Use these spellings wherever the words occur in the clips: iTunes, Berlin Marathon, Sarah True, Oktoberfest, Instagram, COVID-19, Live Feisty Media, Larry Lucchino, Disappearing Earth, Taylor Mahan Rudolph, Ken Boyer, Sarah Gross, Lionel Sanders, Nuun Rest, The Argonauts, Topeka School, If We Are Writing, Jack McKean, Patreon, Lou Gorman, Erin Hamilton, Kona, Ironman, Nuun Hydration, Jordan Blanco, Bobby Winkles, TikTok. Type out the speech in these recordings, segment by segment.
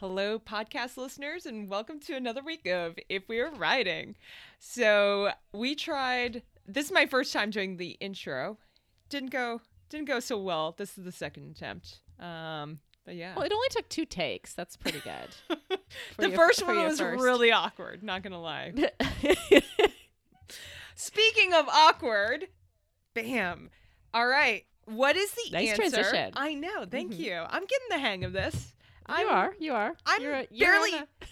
Hello, podcast listeners, and welcome to another week of If We Are Writing. So this is my first time doing the intro. Didn't go so well. This is the second attempt. But yeah. Well, it only took 2 takes. That's pretty good. The first one was really awkward, not gonna lie. Speaking of awkward, bam. All right. What is the answer? Nice transition. I know. Thank you. I'm getting the hang of this. You are. I'm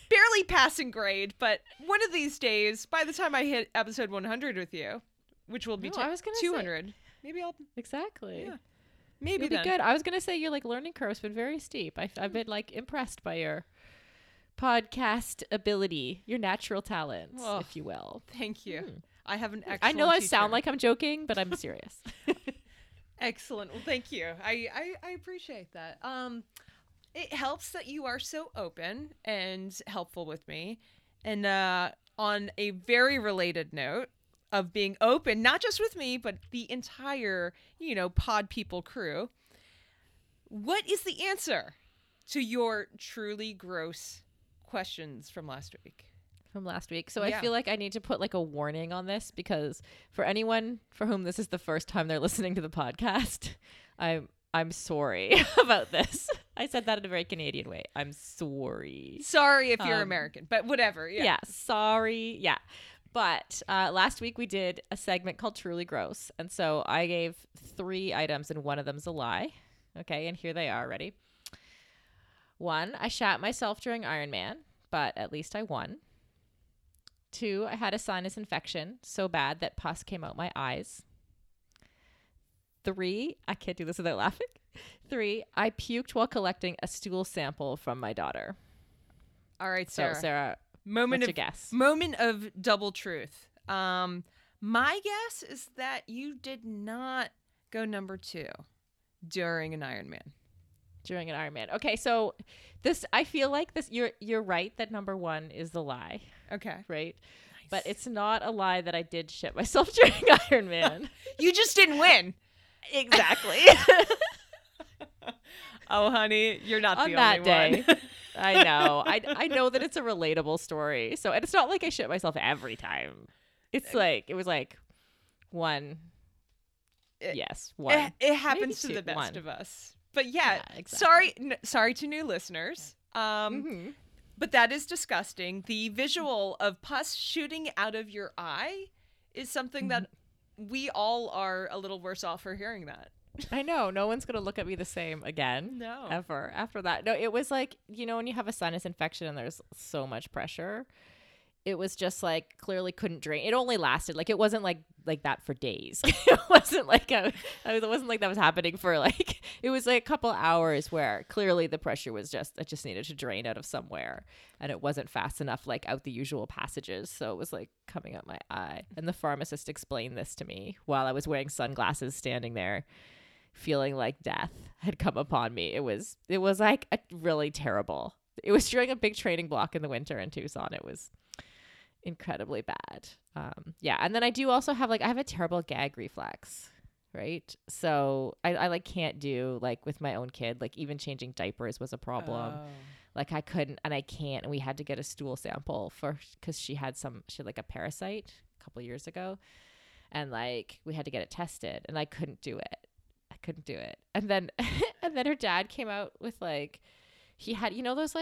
barely passing grade, but one of these days, by the time I hit episode 100 with you, which will be 200, maybe I'll... Exactly. Yeah. Maybe it'll be good. I was going to say your learning curve's been very steep. I've been impressed by your podcast ability, your natural talents, if you will. Thank you. I have an excellent teacher. I sound like I'm joking, but I'm serious. Excellent. Well, thank you. I appreciate that. It helps that you are so open and helpful with me. And on a very related note of being open, not just with me, but the entire, Pod People crew, what is the answer to your truly gross questions from last week? So yeah. I feel like I need to put a warning on this, because for anyone for whom this is the first time they're listening to the podcast, I'm sorry about this. I said that in a very Canadian way. I'm sorry. Sorry if you're American, but whatever. Yeah. Sorry. Yeah. But last week we did a segment called Truly Gross. And so I gave 3 items and one of them's a lie. Okay. And here they are. Ready? 1, I shot myself during Ironman, but at least I won. 2, I had a sinus infection so bad that pus came out my eyes. 3, I can't do this without laughing. 3, I puked while collecting a stool sample from my daughter. All right, Sarah. So, Sarah, what's your guess? Moment of double truth. My guess is that you did not go number 2 during an Ironman. Okay, so I feel like you're right that number 1 is the lie. Okay. Right? Nice. But it's not a lie that I did shit myself during Ironman. You just didn't win. Exactly. Oh, honey, you're not the only one. I know. I know that it's a relatable story. So, and it's not like I shit myself every time. It's it was one. Yes, one. It happens to the best of us. But yeah exactly. Sorry to new listeners. But that is disgusting. The visual of pus shooting out of your eye is something that we all are a little worse off for hearing that. I know. No one's going to look at me the same again. No. Ever. After that. No, it was when you have a sinus infection and there's so much pressure, it was just clearly couldn't drain. It only lasted. It wasn't like that for days. It wasn't it wasn't that was happening for it was a couple hours where clearly the pressure was it just needed to drain out of somewhere. And it wasn't fast enough, out the usual passages. So it was coming up my eye. And the pharmacist explained this to me while I was wearing sunglasses, standing there, feeling like death had come upon me. It was really terrible. It was during a big training block in the winter in Tucson. It was incredibly bad. And then I do also have I have a terrible gag reflex. Right. So I can't do with my own kid, even changing diapers was a problem. Oh. I couldn't and I can't. And we had to get a stool sample because she had a parasite a couple years ago. And we had to get it tested and I couldn't do it. And then, her dad came out with he had, those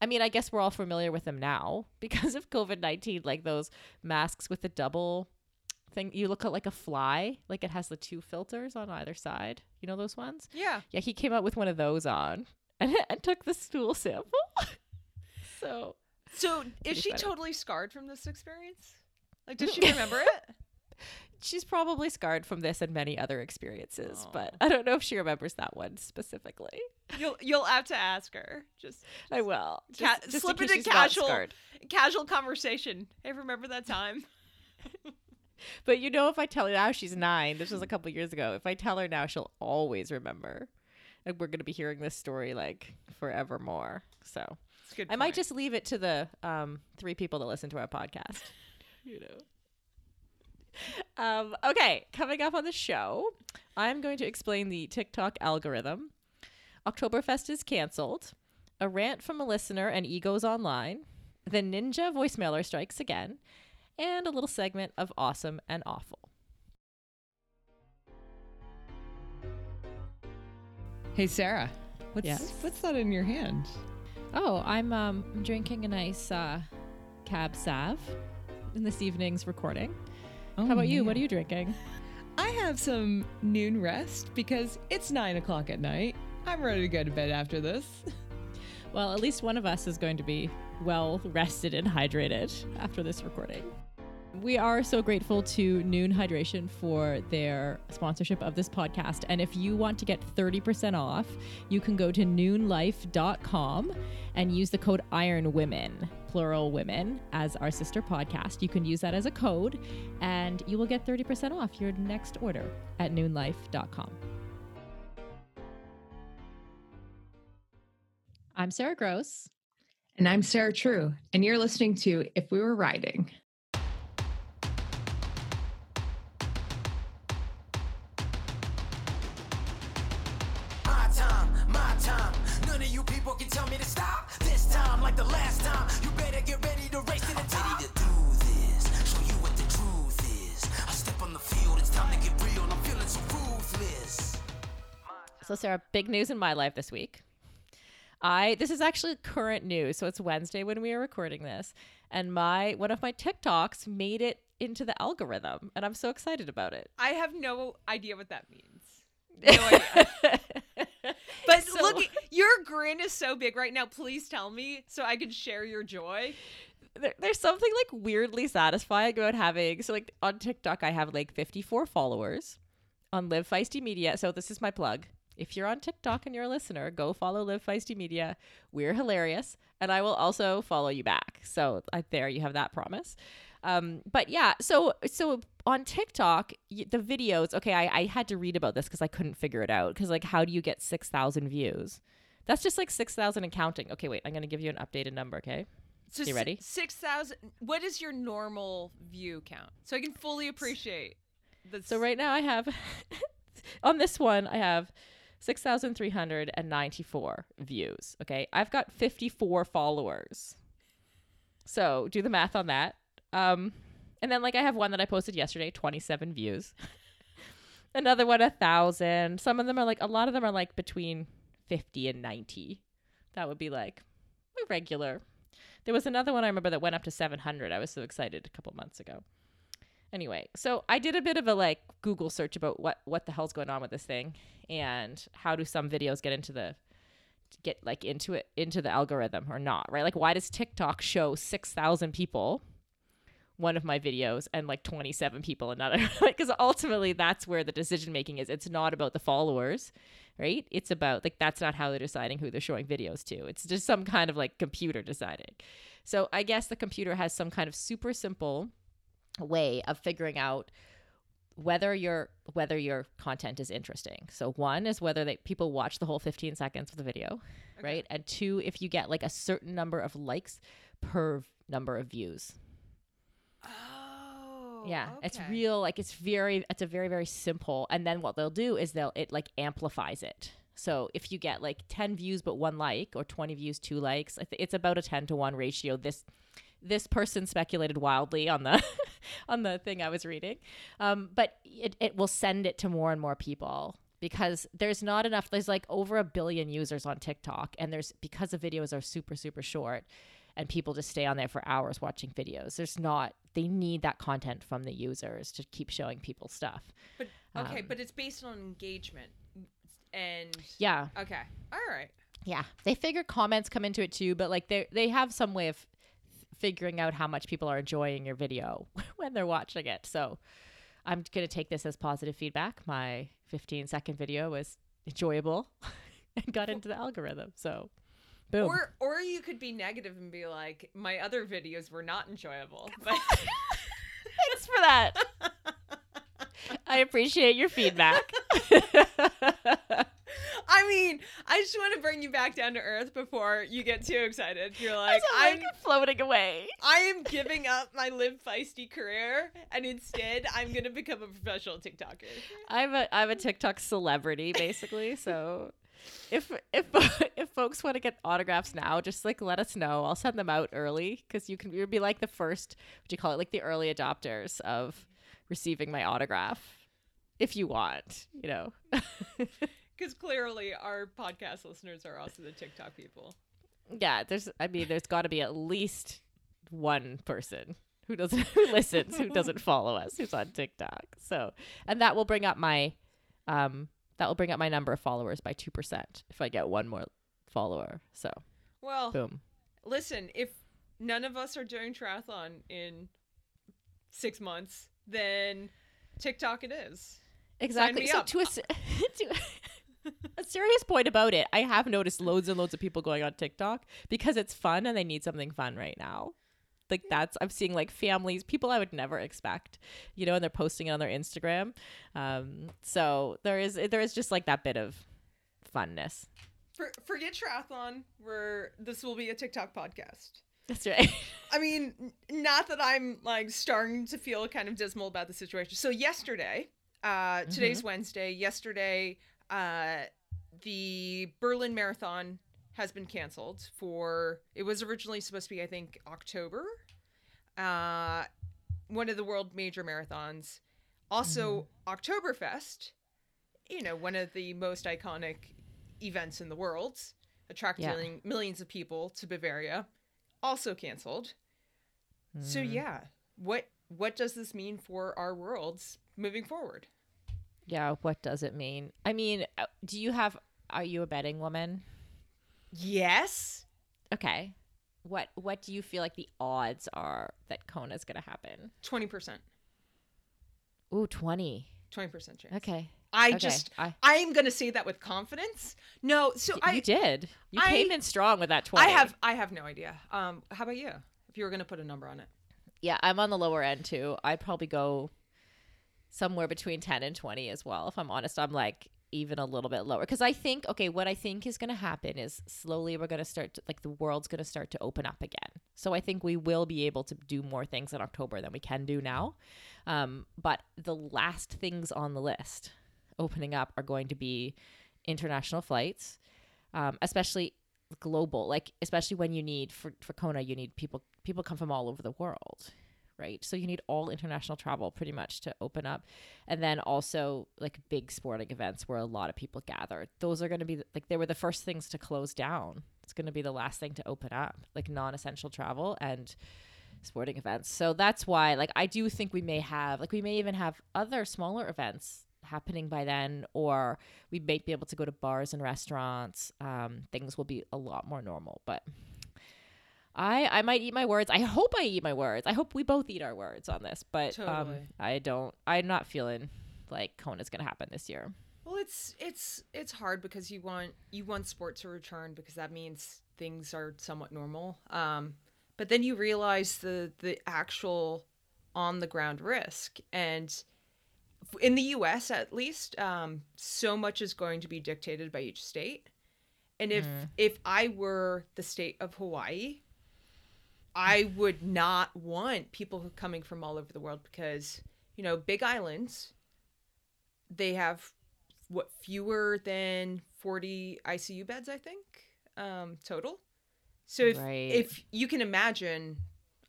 I mean, I guess we're all familiar with them now because of COVID-19, those masks with the double thing. You look at a fly, it has the 2 filters on either side. You know those ones? Yeah. Yeah, he came out with one of those on and took the stool sample. So is she totally scarred from this experience? Does she remember it? She's probably scarred from this and many other experiences, but I don't know if she remembers that one specifically. You'll have to ask her. I will. Just slip into casual conversation. Hey, remember that time? But if I tell her now, she's 9. This was a couple years ago. If I tell her now, she'll always remember. And we're going to be hearing this story forevermore. So it's good. I might just leave it to the 3 people that listen to our podcast. Okay, coming up on the show, I'm going to explain the TikTok algorithm. Oktoberfest is canceled. a rant from a listener and egos online, the ninja voicemailer strikes again, and a little segment of awesome and awful. Hey, Sarah, what's that in your hand? Oh, I'm drinking a nice Cab Sav in this evening's recording. Oh, how about you? What are you drinking? I have some Nuun Rest because it's 9:00 at night. I'm ready to go to bed after this. Well, at least one of us is going to be well rested and hydrated after this recording. We are so grateful to Nuun Hydration for their sponsorship of this podcast. And if you want to get 30% off, you can go to nuunlife.com and use the code IRONWOMEN, plural women, as our sister podcast. You can use that as a code and you will get 30% off your next order at nuunlife.com. I'm Sarah Gross. And I'm Sarah True. And you're listening to If We Were Writing. So Sarah, big news in my life this week. This is actually current news. So it's Wednesday when we are recording this, and one of my TikToks made it into the algorithm, and I'm so excited about it. I have no idea what that means. No idea. But so, look, your grin is so big right now. Please tell me so I can share your joy. There's something like weirdly satisfying about having, so like on TikTok, I have like 54 followers on Live Feisty Media. So this is my plug. If you're on TikTok and you're a listener, go follow Live Feisty Media. We're hilarious. And I will also follow you back. So there you have that promise. But yeah, so on TikTok, the videos, okay, I had to read about this because I couldn't figure it out. Because like, how do you get 6,000 views? That's just like 6,000 and counting. Okay, wait, I'm going to give you an updated number, okay? So you ready? 6,000. What is your normal view count? So I can fully appreciate this. So right now I have, on this one, I have 6,394 views. Okay, I've got 54 followers. So do the math on that. And then like I have one that I posted yesterday, 27 views. Another one, 1,000. Some of them are like, a lot of them are like between 50 and 90. That would be like regular. There was another one I remember that went up to 700. I was so excited a couple months ago. Anyway, so I did a bit of a like Google search about what the hell's going on with this thing and how do some videos get into the algorithm or not, right? Like, why does TikTok show 6,000 people one of my videos and like 27 people another? Because ultimately that's where the decision making is. It's not about the followers, right? It's about like, that's not how they're deciding who they're showing videos to. It's just some kind of like computer deciding. So I guess the computer has some kind of super simple way of figuring out whether your content is interesting. So one is whether people watch the whole 15 seconds of the video, okay, right? And two, if you get like a certain number of likes per number of views. Oh, yeah, okay. It's real. Like it's a very, very simple. And then what they'll do is it like amplifies it. So if you get like 10 views, but one like, or 20 views, two likes, it's about a 10-to-1 ratio. This person speculated wildly on the on the thing I was reading, but it will send it to more and more people because there's not enough. There's like over 1 billion users on TikTok, and because the videos are super, super short, and people just stay on there for hours watching videos. They need that content from the users to keep showing people stuff. But okay, but it's based on engagement, and yeah, okay, all right, yeah. They figure comments come into it too, but like they have some way of figuring out how much people are enjoying your video when they're watching it. So I'm going to take this as positive feedback. My 15-second video was enjoyable and got into the algorithm. So boom. Or you could be negative and be like, my other videos were not enjoyable. But thanks for that. I appreciate your feedback. I mean, I just want to bring you back down to earth before you get too excited. You're like, I'm floating away. I am giving up my Live Feisty career, and instead, I'm going to become a professional TikToker. I'm a TikTok celebrity, basically. So If folks want to get autographs now, just like let us know. I'll send them out early because you'll be like the first, what do you call it, like the early adopters of receiving my autograph if you want, you know. Because clearly our podcast listeners are also the TikTok people. Yeah, there's got to be at least one person who listens, who doesn't follow us, who's on TikTok. So, and that will bring up my number of followers by 2% if I get one more follower. So, well, boom. Listen, if none of us are doing triathlon in 6 months, then TikTok it is. Exactly. So to a serious point about it, I have noticed loads and loads of people going on TikTok because it's fun and they need something fun right now. Like I'm seeing like families, people I would never expect, you know, and they're posting it on their Instagram. So there is just like that bit of funness. Forget triathlon, this will be a TikTok podcast. That's right. I mean, not that I'm like starting to feel kind of dismal about the situation. So yesterday, today's Wednesday, yesterday, the Berlin Marathon has been canceled it was originally supposed to be, I think, October, one of the world major marathons. Also, Oktoberfest, you know, one of the most iconic events in the world, attracting millions of people to Bavaria, also canceled. So yeah, what does this mean for our worlds moving forward? Yeah, what does it mean? I mean, are you a betting woman? Yes. Okay. What do you feel like the odds are that Kona's going to happen? 20%. Ooh, 20. 20% chance. Okay. I am going to say that with confidence. No, so you did. You came in strong with that 20. I have no idea. How about you? If you were going to put a number on it. Yeah, I'm on the lower end too. I'd probably go somewhere between 10 and 20 as well. If I'm honest, I'm like even a little bit lower because I think, okay, what I think is going to happen is slowly we're going to start like the world's going to start to open up again. So I think we will be able to do more things in October than we can do now. But the last things on the list opening up are going to be international flights, especially global, like especially when you need for Kona, you need people come from all over the world. Right. So you need all international travel pretty much to open up. And then also like big sporting events where a lot of people gather. Those are going to be like they were the first things to close down. It's going to be the last thing to open up, like non-essential travel and sporting events. So that's why like I do think we may even have other smaller events happening by then, or we may be able to go to bars and restaurants. Things will be a lot more normal, but I might eat my words. I hope I eat my words. I hope we both eat our words on this, but totally. I'm not feeling like Kona's going to happen this year. Well, it's hard because you want sport to return because that means things are somewhat normal. But then you realize the actual on the ground risk, and in the US at least, so much is going to be dictated by each state. And if I were the state of Hawaii, I would not want people coming from all over the world because, you know, big islands, they have fewer than 40 ICU beds, I think, total. So if you can imagine,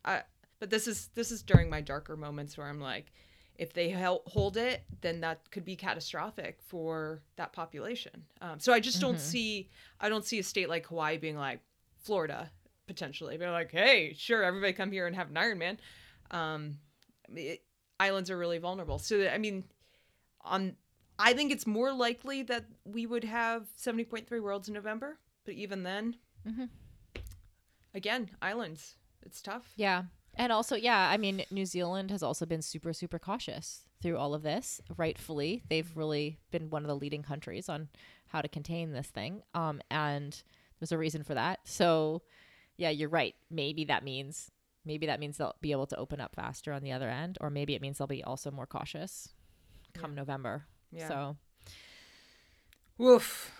but this is during my darker moments where I'm like, if they hold it, then that could be catastrophic for that population. So I just don't see a state like Hawaii being like Florida. Potentially, they're like, hey, sure, everybody come here and have an Ironman. Islands are really vulnerable, so that, I mean, I think it's more likely that we would have 70.3 worlds in November, but even then, again, islands, it's tough. Yeah, and also, yeah, I mean, New Zealand has also been super, super cautious through all of this. Rightfully, they've really been one of the leading countries on how to contain this thing, and there's a reason for that. So. Yeah, you're right. Maybe that means they'll be able to open up faster on the other end, or maybe it means they'll be also more cautious come November. Yeah. So, woof.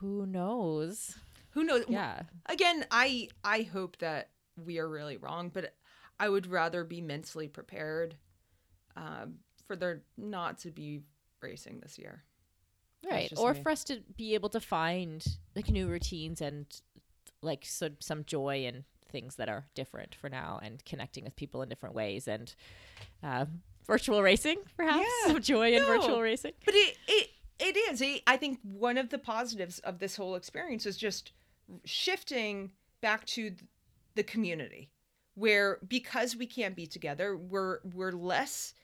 Who knows? Who knows? Yeah. Again, I hope that we are really wrong, but I would rather be mentally prepared for there not to be racing this year. Right. Or me. For us to be able to find like new routines and like so, some joy in things that are different for now and connecting with people in different ways and virtual racing, perhaps. Yeah. Some joy in virtual racing. But it is. I think one of the positives of this whole experience is just shifting back to the community where because we can't be together, we're less...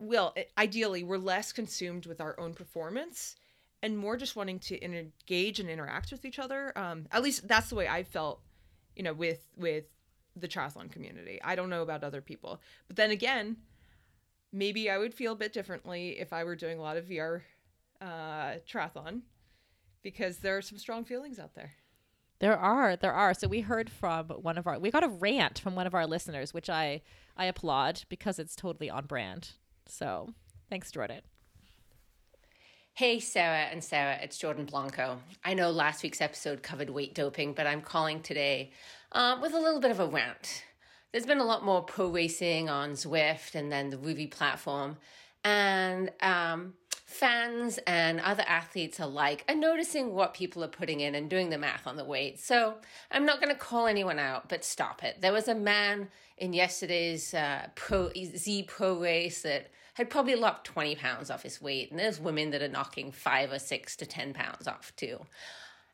Well, ideally, we're less consumed with our own performance and more just wanting to engage and interact with each other. At least that's the way I felt, you know, with the triathlon community. I don't know about other people. But then again, maybe I would feel a bit differently if I were doing a lot of VR triathlon because there are some strong feelings out there. There are. So we heard from we got a rant from one of our listeners, which I applaud because it's totally on brand. So thanks, Jordan. Hey, Sarah and Sarah, it's Jordan Blanco. I know last week's episode covered weight doping, but I'm calling today with a little bit of a rant. There's been a lot more pro racing on Zwift and then the Ruby platform. And fans and other athletes alike are noticing what people are putting in and doing the math on the weight. So I'm not going to call anyone out, but stop it. There was a man in yesterday's pro race that had probably lopped 20 pounds off his weight. And there's women that are knocking 5 or 6 to 10 pounds off too.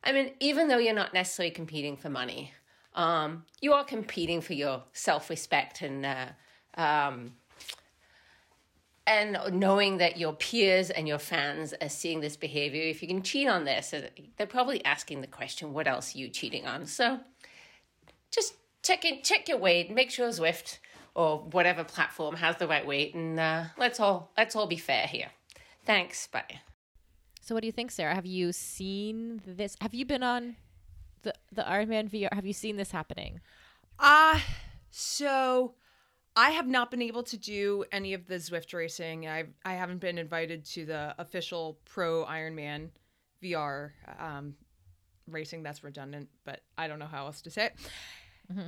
I mean, even though you're not necessarily competing for money, you are competing for your self-respect and knowing that your peers and your fans are seeing this behavior. If you can cheat on this, they're probably asking the question, what else are you cheating on? So just check your weight, make sure Zwift or whatever platform has the right weight, and let's all be fair here. Thanks, bye. So what do you think, Sarah? Have you seen this? Have you been on the Ironman VR? Have you seen this happening? So I have not been able to do any of the Zwift racing. I haven't been invited to the official pro Ironman VR racing. That's redundant, but I don't know how else to say it. Mm-hmm.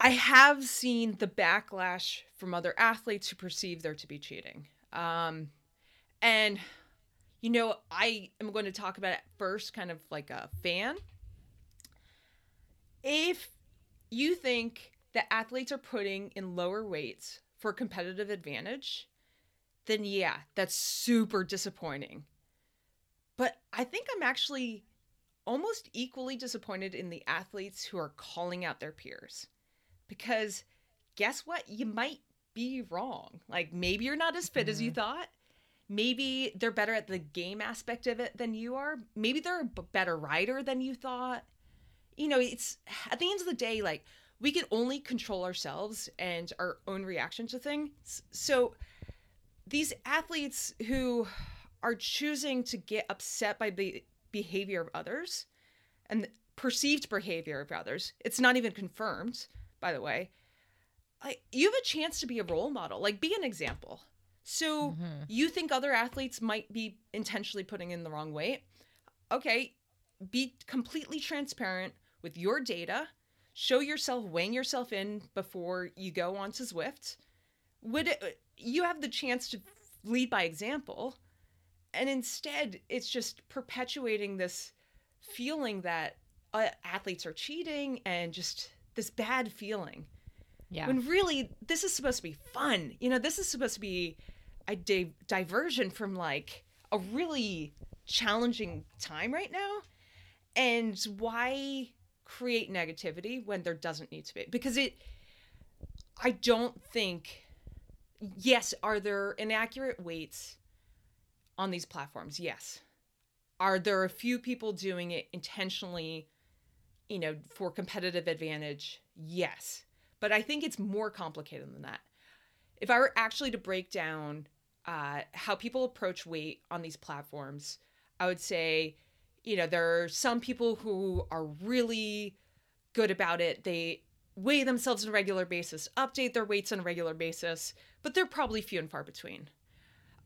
I have seen the backlash from other athletes who perceive there to be cheating. And, you know, I am going to talk about it first kind of like a fan. If you think that athletes are putting in lower weights for competitive advantage, then yeah, that's super disappointing. But I think I'm actually almost equally disappointed in the athletes who are calling out their peers. Because guess what? You might be wrong. Like maybe you're not as fit as you thought. Maybe they're better at the game aspect of it than you are. Maybe they're a better rider than you thought. You know, it's at the end of the day, like, we can only control ourselves and our own reaction to things. So these athletes who are choosing to get upset by the behavior of others and the perceived behavior of others, it's not even confirmed, by the way, you have a chance to be a role model, like be an example. So you think other athletes might be intentionally putting in the wrong weight. Okay, be completely transparent with your data. Show yourself, weighing yourself in before you go on to Zwift. You have the chance to lead by example. And instead, it's just perpetuating this feeling that athletes are cheating and just this bad feeling. Yeah. When really, this is supposed to be fun. You know, this is supposed to be a diversion from like a really challenging time right now. And why create negativity when there doesn't need to be? Because I don't think, yes, are there inaccurate weights on these platforms? Yes. Are there a few people doing it intentionally, you know, for competitive advantage? Yes. But I think it's more complicated than that. If I were actually to break down how people approach weight on these platforms, I would say, you know, there are some people who are really good about it. They weigh themselves on a regular basis, update their weights on a regular basis, but they're probably few and far between.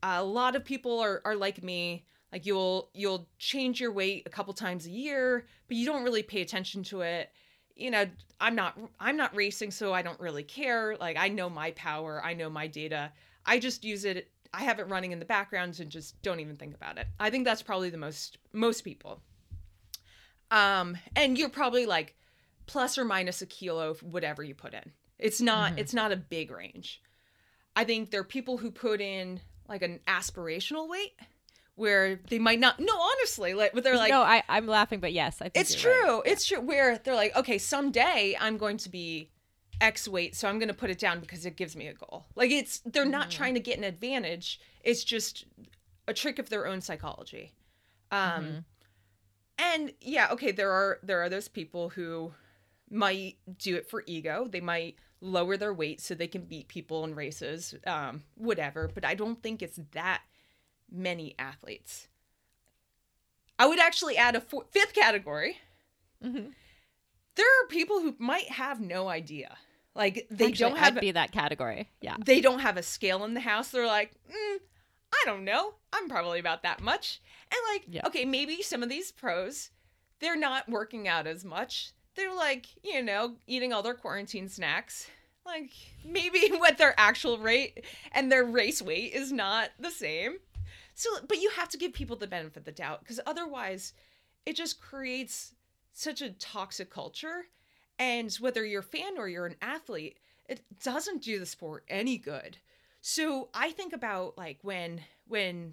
A lot of people are like me. Like you'll change your weight a couple times a year, but you don't really pay attention to it. You know, I'm not racing, so I don't really care. Like I know my power, I know my data. I just use it I have it running in the background and just don't even think about it. I think that's probably the most people. And you're probably like plus or minus a kilo, whatever you put in. It's not, it's not a big range. I think there are people who put in like an aspirational weight where they might not, no, honestly, like they're like, no, I'm laughing, but yes, I think it's true. Right. It's true. Where they're like, okay, someday I'm going to be X weight, so I'm going to put it down because it gives me a goal. Like it's, they're not trying to get an advantage. It's just a trick of their own psychology. And yeah, okay, there are those people who might do it for ego. They might lower their weight so they can beat people in races, whatever. But I don't think it's that many athletes. I would actually add a fifth category. There are people who might have no idea. Like they don't have be that category. Yeah, they don't have a scale in the house. They're like, I don't know. I'm probably about that much. And like, okay, maybe some of these pros, they're not working out as much. They're like, you know, eating all their quarantine snacks. Like maybe what their actual rate and their race weight is not the same. So, but you have to give people the benefit of the doubt because otherwise it just creates such a toxic culture. And whether you're a fan or you're an athlete, it doesn't do the sport any good. So I think about like when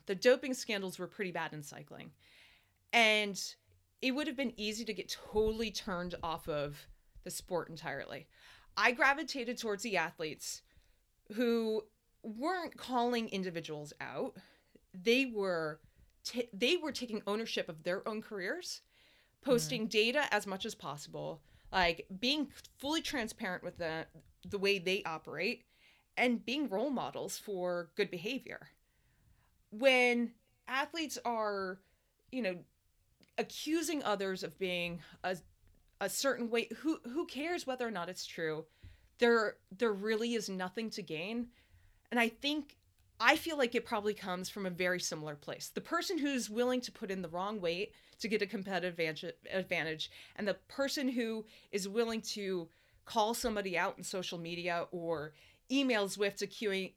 the doping scandals were pretty bad in cycling, and it would have been easy to get totally turned off of the sport entirely. I gravitated towards the athletes who weren't calling individuals out. They were taking ownership of their own careers, posting data as much as possible, like being fully transparent with the way they operate, and being role models for good behavior. When athletes are, you know, accusing others of being a certain way, who cares whether or not it's true? There really is nothing to gain. And I feel like it probably comes from a very similar place. The person who's willing to put in the wrong weight to get a competitive advantage, and the person who is willing to call somebody out in social media or email Zwift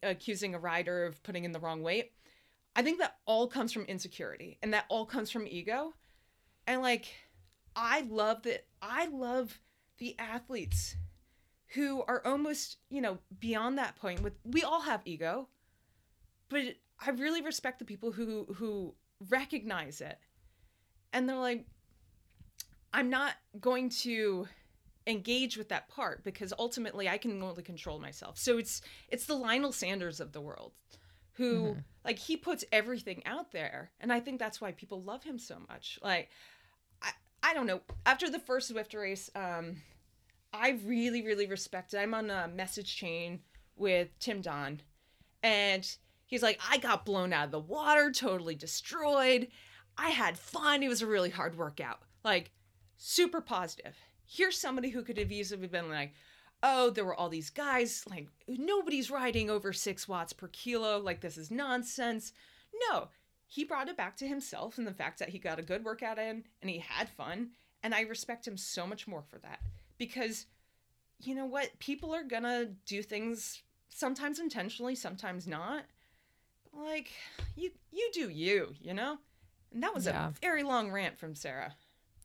accusing a rider of putting in the wrong weight. I think that all comes from insecurity, and that all comes from ego. And like, I love the athletes who are almost, you know, beyond that point with, we all have ego, but I really respect the people who recognize it. And they're like, I'm not going to engage with that part because ultimately I can only control myself. So it's the Lionel Sanders of the world who like he puts everything out there. And I think that's why people love him so much. Like, I don't know. After the first Zwift race, I really, really respected. I'm on a message chain with Tim Don, and he's like, I got blown out of the water, totally destroyed. I had fun. It was a really hard workout. Like, super positive. Here's somebody who could have easily been like, oh, there were all these guys, like, nobody's riding over 6 watts per kilo. Like, this is nonsense. No, he brought it back to himself and the fact that he got a good workout in and he had fun. And I respect him so much more for that because, you know what? People are going to do things sometimes intentionally, sometimes not. Like, you do you, you know? And that was a very long rant from Sarah.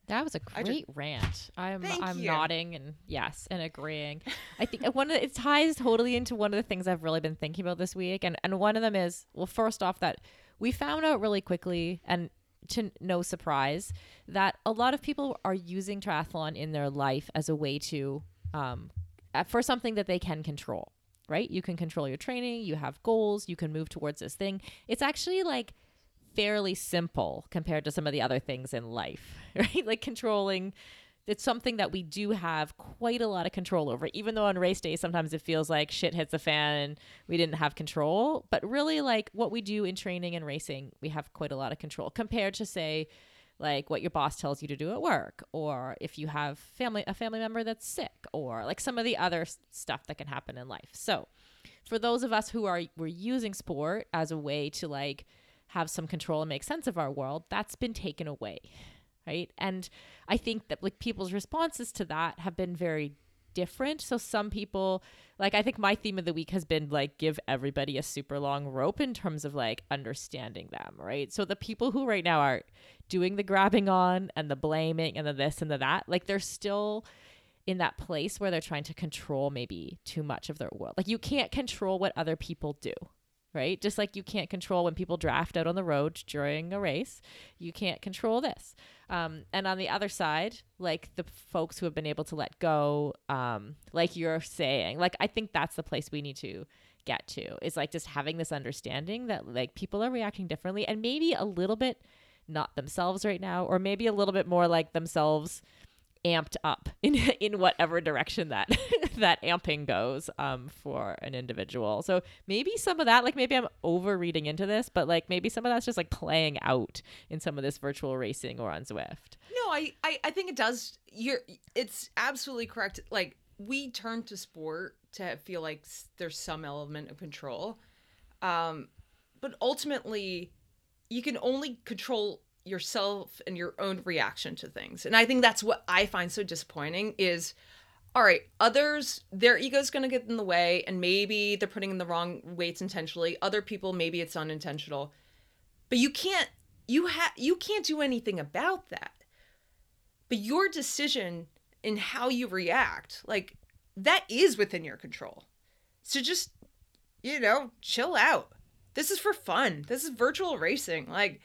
That was a great rant. I'm nodding and yes, and agreeing. I think it ties totally into one of the things I've really been thinking about this week. And one of them is, well, first off, that we found out really quickly and to no surprise that a lot of people are using triathlon in their life as a way to, for something that they can control, right? You can control your training, you have goals, you can move towards this thing. It's actually like fairly simple compared to some of the other things in life, right? Like controlling, it's something that we do have quite a lot of control over, even though on race day, sometimes it feels like shit hits the fan and we didn't have control, but really like what we do in training and racing, we have quite a lot of control compared to say like what your boss tells you to do at work, or if you have a family member that's sick, or like some of the other stuff that can happen in life. So for those of us who we're using sport as a way to like, have some control and make sense of our world, that's been taken away, right? And I think that like people's responses to that have been very different. So some people, like, I think my theme of the week has been like, give everybody a super long rope in terms of like understanding them, right? So the people who right now are doing the grabbing on and the blaming and the this and the that, like they're still in that place where they're trying to control maybe too much of their world. Like you can't control what other people do, right? Just like you can't control when people draft out on the road during a race, you can't control this. And on the other side, like the folks who have been able to let go, like you're saying, like, I think that's the place we need to get to, is like just having this understanding that like people are reacting differently and maybe a little bit not themselves right now, or maybe a little bit more like themselves amped up in whatever direction that that amping goes for an individual. So maybe some of that, like maybe I'm over reading into this, but like maybe some of that's just like playing out in some of this virtual racing or on Zwift. No, I think it does. It's absolutely correct. Like we turn to sport to feel like there's some element of control. But ultimately you can only control yourself and your own reaction to things. And I think that's what I find so disappointing is, all right, others, their ego's going to get in the way and maybe they're putting in the wrong weights intentionally. Other people, maybe it's unintentional. But you can't do anything about that. But your decision in how you react, like that is within your control. So just, chill out. This is for fun. This is virtual racing. Like,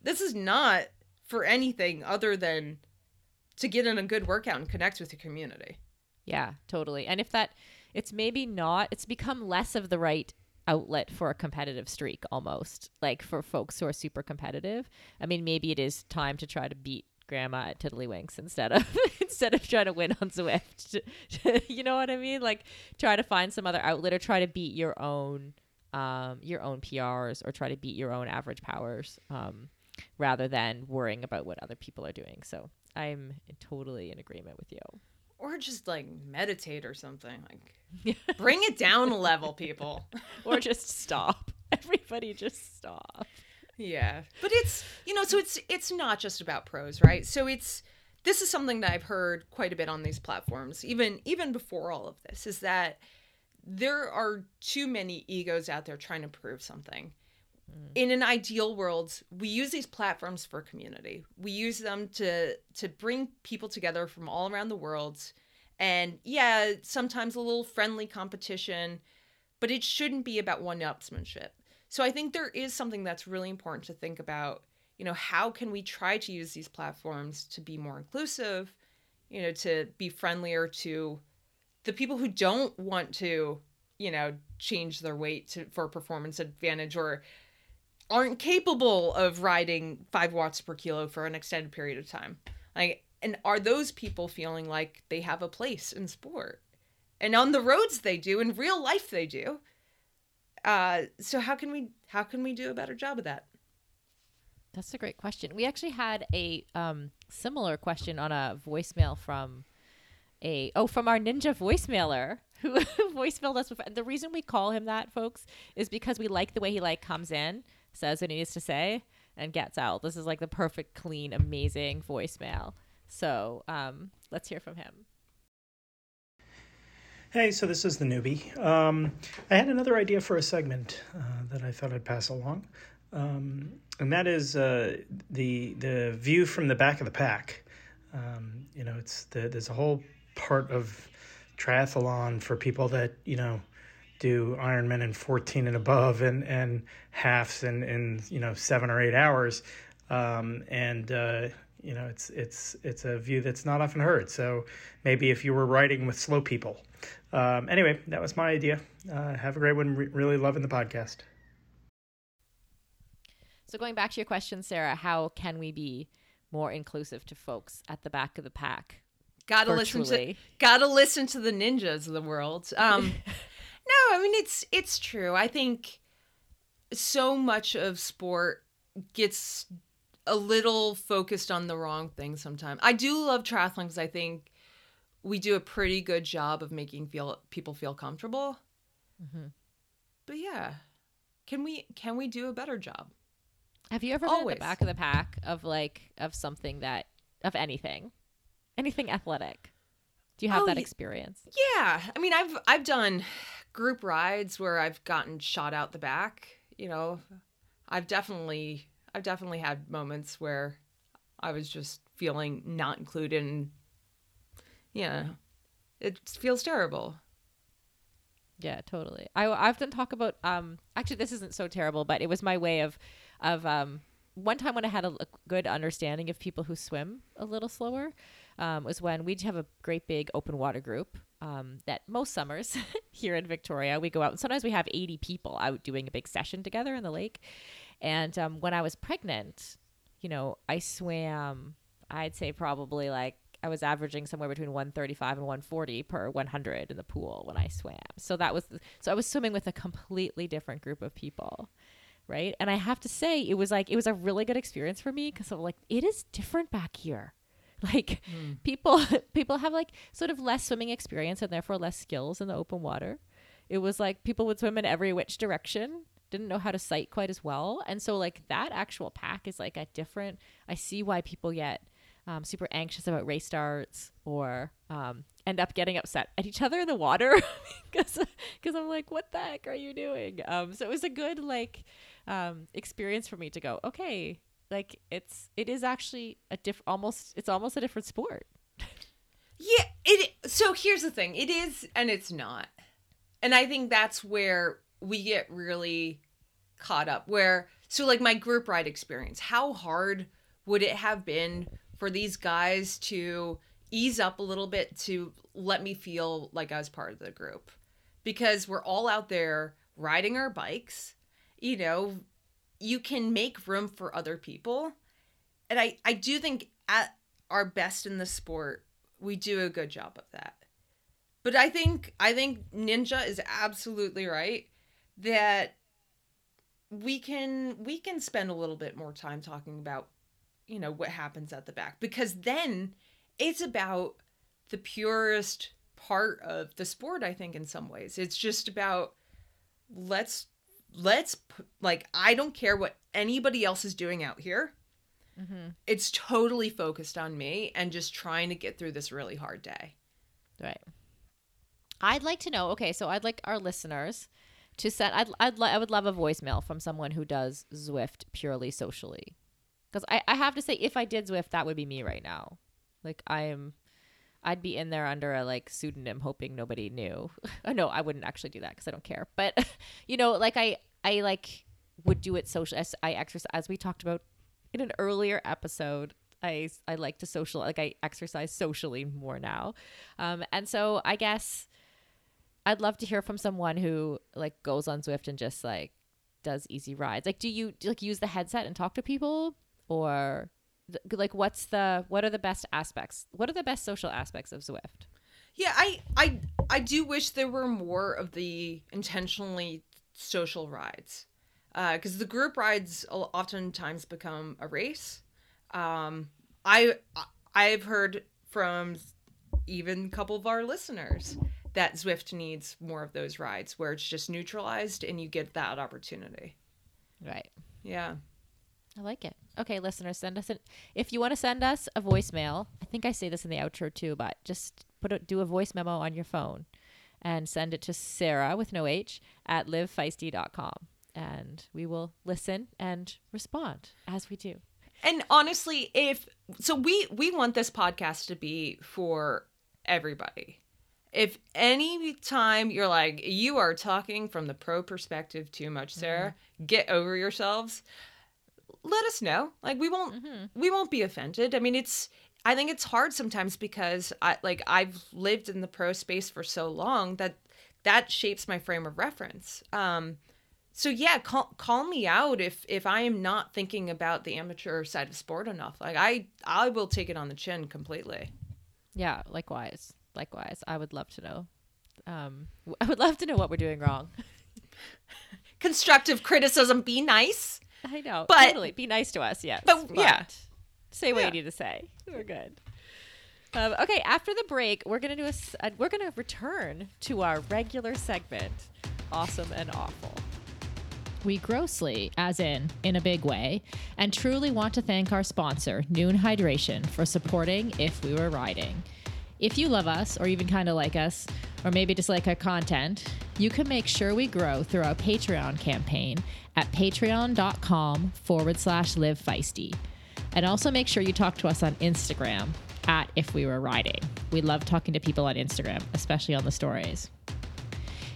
this is not for anything other than to get in a good workout and connect with your community. Yeah, totally. And if that, it's maybe not, it's become less of the right outlet for a competitive streak almost, like for folks who are super competitive. I mean, maybe it is time to try to beat grandma at Tiddlywinks instead of trying to win on Zwift. You know what I mean? Like try to find some other outlet or try to beat your own PRs or try to beat your own average powers. Rather than worrying about what other people are doing. So I'm totally in agreement with you. Or just like meditate or something. Like bring it down a level, people. Or just stop. Everybody just stop. Yeah. But it's, so it's not just about pros, right? So this is something that I've heard quite a bit on these platforms, even before all of this, is that there are too many egos out there trying to prove something. In an ideal world, we use these platforms for community. We use them to bring people together from all around the world. And yeah, sometimes a little friendly competition, but it shouldn't be about one-upsmanship. So I think there is something that's really important to think about, how can we try to use these platforms to be more inclusive, to be friendlier to the people who don't want to, change their weight for performance advantage or aren't capable of riding 5 watts per kilo for an extended period of time. Like, and are those people feeling like they have a place in sport? And on the roads they do, in real life they do. So how can we do a better job of that? That's a great question. We actually had a similar question on a voicemail from our ninja voicemailer who voicemailed us before. The reason we call him that, folks, is because we like the way he like comes in, says what he needs to say, and gets out. This is like the perfect, clean, amazing voicemail. So let's hear from him. Hey, so this is the newbie. I had another idea for a segment that I thought I'd pass along, and that is the view from the back of the pack. There's a whole part of triathlon for people that do Ironman in 14 and above and halves in 7 or 8 hours, it's a view that's not often heard. So maybe if you were riding with slow people. Anyway, that was my idea. Have a great one. Really loving the podcast. So going back to your question, Sarah, how can we be more inclusive to folks at the back of the pack? Gotta listen to the ninjas of the world. No, I mean, it's true. I think so much of sport gets a little focused on the wrong thing sometimes. I do love triathlon because I think we do a pretty good job of making people feel comfortable. Mm-hmm. But yeah, can we do a better job? Have you ever been at the back of the pack of something that, of anything? Anything athletic? Do you have that experience? Yeah. I mean, I've done group rides where I've gotten shot out the back. You know, I've definitely had moments where I was just feeling not included and, yeah, it feels terrible. Yeah, totally. I often talk about, actually this isn't so terrible, but it was my way of one time when I had a good understanding of people who swim a little slower, was when we'd have a great big open water group, that most summers here in Victoria, we go out and sometimes we have 80 people out doing a big session together in the lake. And, when I was pregnant, you know, I swam, I'd say probably like, I was averaging somewhere between 135 and 140 per 100 in the pool when I swam. So that was, so I was swimming with a completely different group of people, right? And I have to say, it was a really good experience for me because I'm like, it is different back here. Like people have like sort of less swimming experience and therefore less skills in the open water. It was like people would swim in every which direction, didn't know how to sight quite as well. And so like that actual pack is like a different, I see why people get super anxious about race starts or end up getting upset at each other in the water because I'm like, what the heck are you doing? So it was a good like experience for me to go, okay, like it is actually almost a different sport. Yeah. So here's the thing. It is and it's not. And I think that's where we get really caught up so like my group ride experience, how hard would it have been for these guys to ease up a little bit to let me feel like I was part of the group? Because we're all out there riding our bikes, you know, you can make room for other people. And I do think at our best in the sport, we do a good job of that. But I think Ninja is absolutely right that we can spend a little bit more time talking about, you know, what happens at the back, because then it's about the purest part of the sport. I think in some ways it's just about let's I don't care what anybody else is doing out here. Mm-hmm. It's totally focused on me and just trying to get through this really hard day. Right. I'd like to know. Okay. So I'd like our listeners to send, I would love a voicemail from someone who does Zwift purely socially. Because I have to say, if I did Zwift, that would be me right now. Like I'd be in there under a like pseudonym hoping nobody knew. Oh, no, I wouldn't actually do that because I don't care. But, you know, like I like would do it social. I exercise, as we talked about in an earlier episode, I like to social, like I exercise socially more now. And so I guess I'd love to hear from someone who like goes on Zwift and just like does easy rides. Like, do you like use the headset and talk to people? Or like, what are the best aspects? What are the best social aspects of Zwift? Yeah, I do wish there were more of the intentionally social rides, because the group rides oftentimes become a race. I've heard from even a couple of our listeners that Zwift needs more of those rides where it's just neutralized and you get that opportunity. Right. Yeah. I like it. Okay, listeners, send us if you want to send us a voicemail, I think I say this in the outro too, but just do a voice memo on your phone and send it to Sarah with no H at livefeisty.com. And we will listen and respond as we do. And honestly, we want this podcast to be for everybody. If any time you're like, you are talking from the pro perspective too much, Sarah, mm-hmm. Get over yourselves. Let us know. Like we won't be offended. I mean, I think it's hard sometimes because I've lived in the pro space for so long that shapes my frame of reference. So yeah, call me out if I am not thinking about the amateur side of sport enough. Like I will take it on the chin completely. Yeah, likewise. I would love to know. I would love to know what we're doing wrong. Constructive criticism, be nice. I know, but totally. Be nice to us, yes. But yeah, say what you need to say. We're good. Okay, after the break, we're gonna we're gonna return to our regular segment, Awesome and Awful. We grossly, as in a big way, and truly want to thank our sponsor, Nuun Hydration, for supporting If We Were Writing. If you love us or even kind of like us, or maybe just like our content, you can make sure we grow through our Patreon campaign at patreon.com/livefeisty. And also make sure you talk to us on Instagram at If We Were Writing. We love talking to people on Instagram, especially on the stories.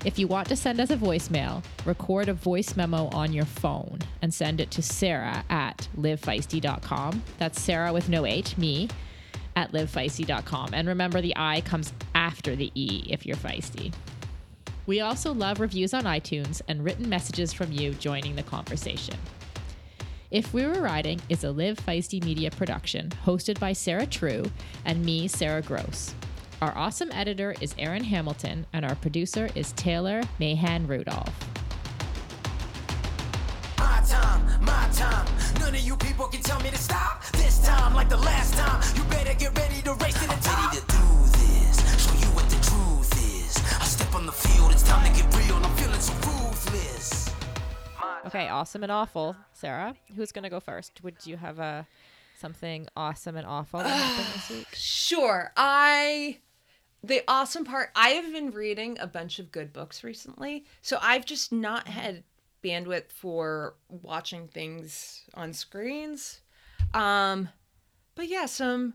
If you want to send us a voicemail, record a voice memo on your phone and send it to Sarah at livefeisty.com. That's Sarah with no H, me, at livefeisty.com. And remember, the I comes after the E if you're feisty. We also love reviews on iTunes and written messages from you joining the conversation. If We Were Writing is a Live Feisty Media production hosted by Sarah True and me, Sarah Gross. Our awesome editor is Erin Hamilton, and our producer is Taylor Mahan Rudolph. My time, none of you people can tell me to stop. This time, like the last time, you better get ready to race to the top. I'm ready to do this, show you what the truth is. I step on the field, it's time to get real, I'm feeling so ruthless. Okay, awesome and awful. Sarah, who's going to go first? Would you have something awesome and awful that happened this week? Sure. The awesome part, I have been reading a bunch of good books recently, so I've just not had bandwidth for watching things on screens. But yeah, some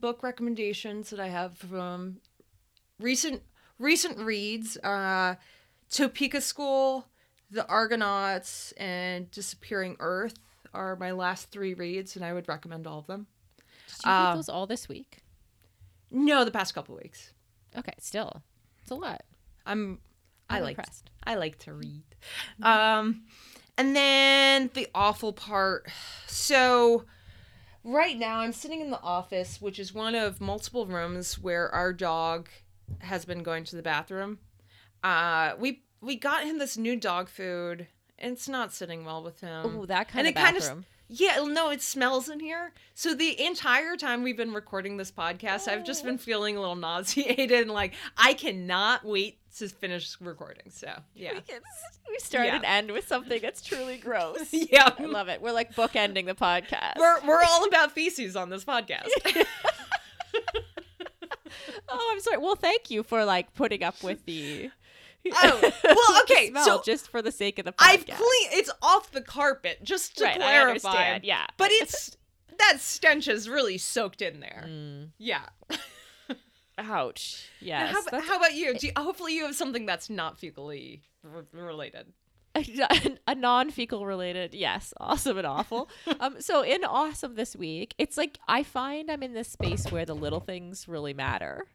book recommendations that I have from recent reads. Topeka School, The Argonauts, and Disappearing Earth are my last three reads, and I would recommend all of them. Did you read those all this week? No, the past couple of weeks. Okay, still. It's a lot. I like to read. And then the awful part. So right now I'm sitting in the office, which is one of multiple rooms where our dog has been going to the bathroom. We got him this new dog food, and it's not sitting well with him. Oh, that kind of bathroom. Yeah, no, it smells in here. So the entire time we've been recording this podcast, I've just been feeling a little nauseated and like, I cannot wait to finish recording. So, yeah. We start and end with something that's truly gross. Yeah. I love it. We're like bookending the podcast. We're all about feces on this podcast. Oh, I'm sorry. Well, thank you for like putting up with the... Oh, well, okay. So just for the sake of the podcast. It's off the carpet, just to clarify. I understand, yeah. But it's that stench is really soaked in there. Mm. Yeah. Ouch. Yes. How about you? Hopefully you have something that's not fecally related. A non-fecal related, yes. Awesome and awful. So in awesome this week, it's like I find I'm in this space where the little things really matter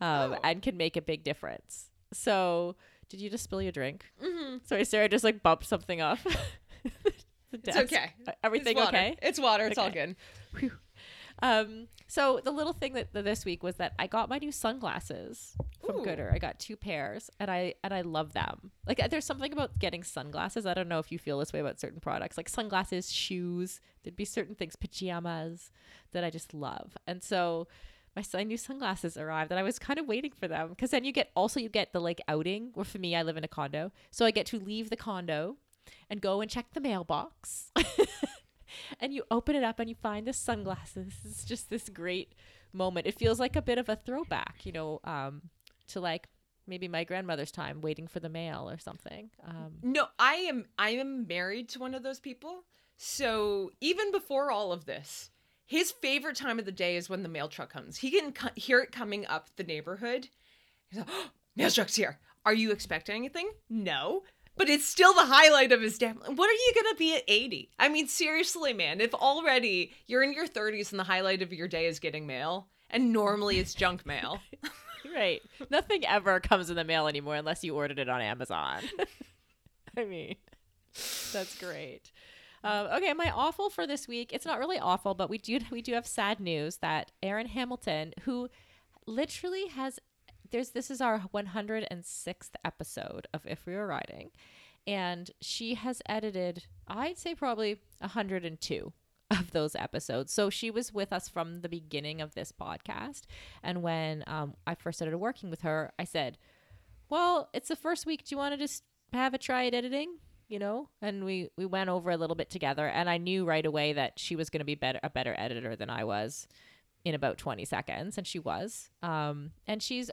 and can make a big difference. So, did you just spill your drink? Mm-hmm. Sorry, Sarah just like bumped something off. It's okay. Everything it's okay? It's water. It's okay. All good. So, the little thing that this week was that I got my new sunglasses from Gooder. I got two pairs, and I love them. Like, there's something about getting sunglasses. I don't know if you feel this way about certain products, like sunglasses, shoes. There'd be certain things, pajamas, that I just love. And so... my new sunglasses arrived, and I was kind of waiting for them because then you get the like outing. Well, for me, I live in a condo, so I get to leave the condo and go and check the mailbox. And you open it up and you find the sunglasses. It's just this great moment. It feels like a bit of a throwback, you know, to like maybe my grandmother's time waiting for the mail or something. No, I am married to one of those people. So even before all of this, his favorite time of the day is when the mail truck comes. He can hear it coming up the neighborhood. He's like, oh, mail truck's here. Are you expecting anything? No. But it's still the highlight of his day. What are you going to be at 80? I mean, seriously, man, if already you're in your 30s and the highlight of your day is getting mail, and normally it's junk mail. Right. Nothing ever comes in the mail anymore unless you ordered it on Amazon. I mean, that's great. Okay, my awful for this week, it's not really awful, but we do have sad news that Erin Hamilton, who literally this is our 106th episode of If We Were Writing, and she has edited, I'd say probably 102 of those episodes. So she was with us from the beginning of this podcast, and when I first started working with her, I said, well, it's the first week, do you want to just have a try at editing? You know, and we went over a little bit together, and I knew right away that she was going to be a better editor than I was in about 20 seconds. And she was. And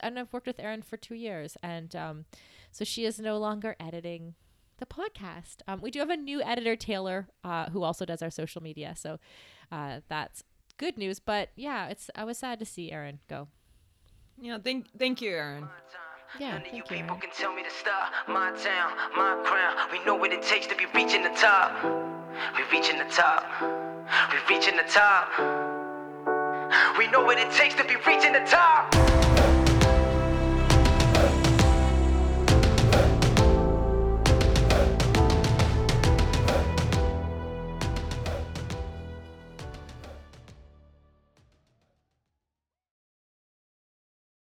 I've worked with Erin for 2 years. And so she is no longer editing the podcast. We do have a new editor, Taylor, who also does our social media. So that's good news. But yeah, I was sad to see Erin go. Yeah, thank you, Erin. Yeah, none of you people can tell me to stop. My town, my crown. We know what it takes to be reaching the top. We're reaching the top. We're reaching the top. We know what it takes to be reaching the top.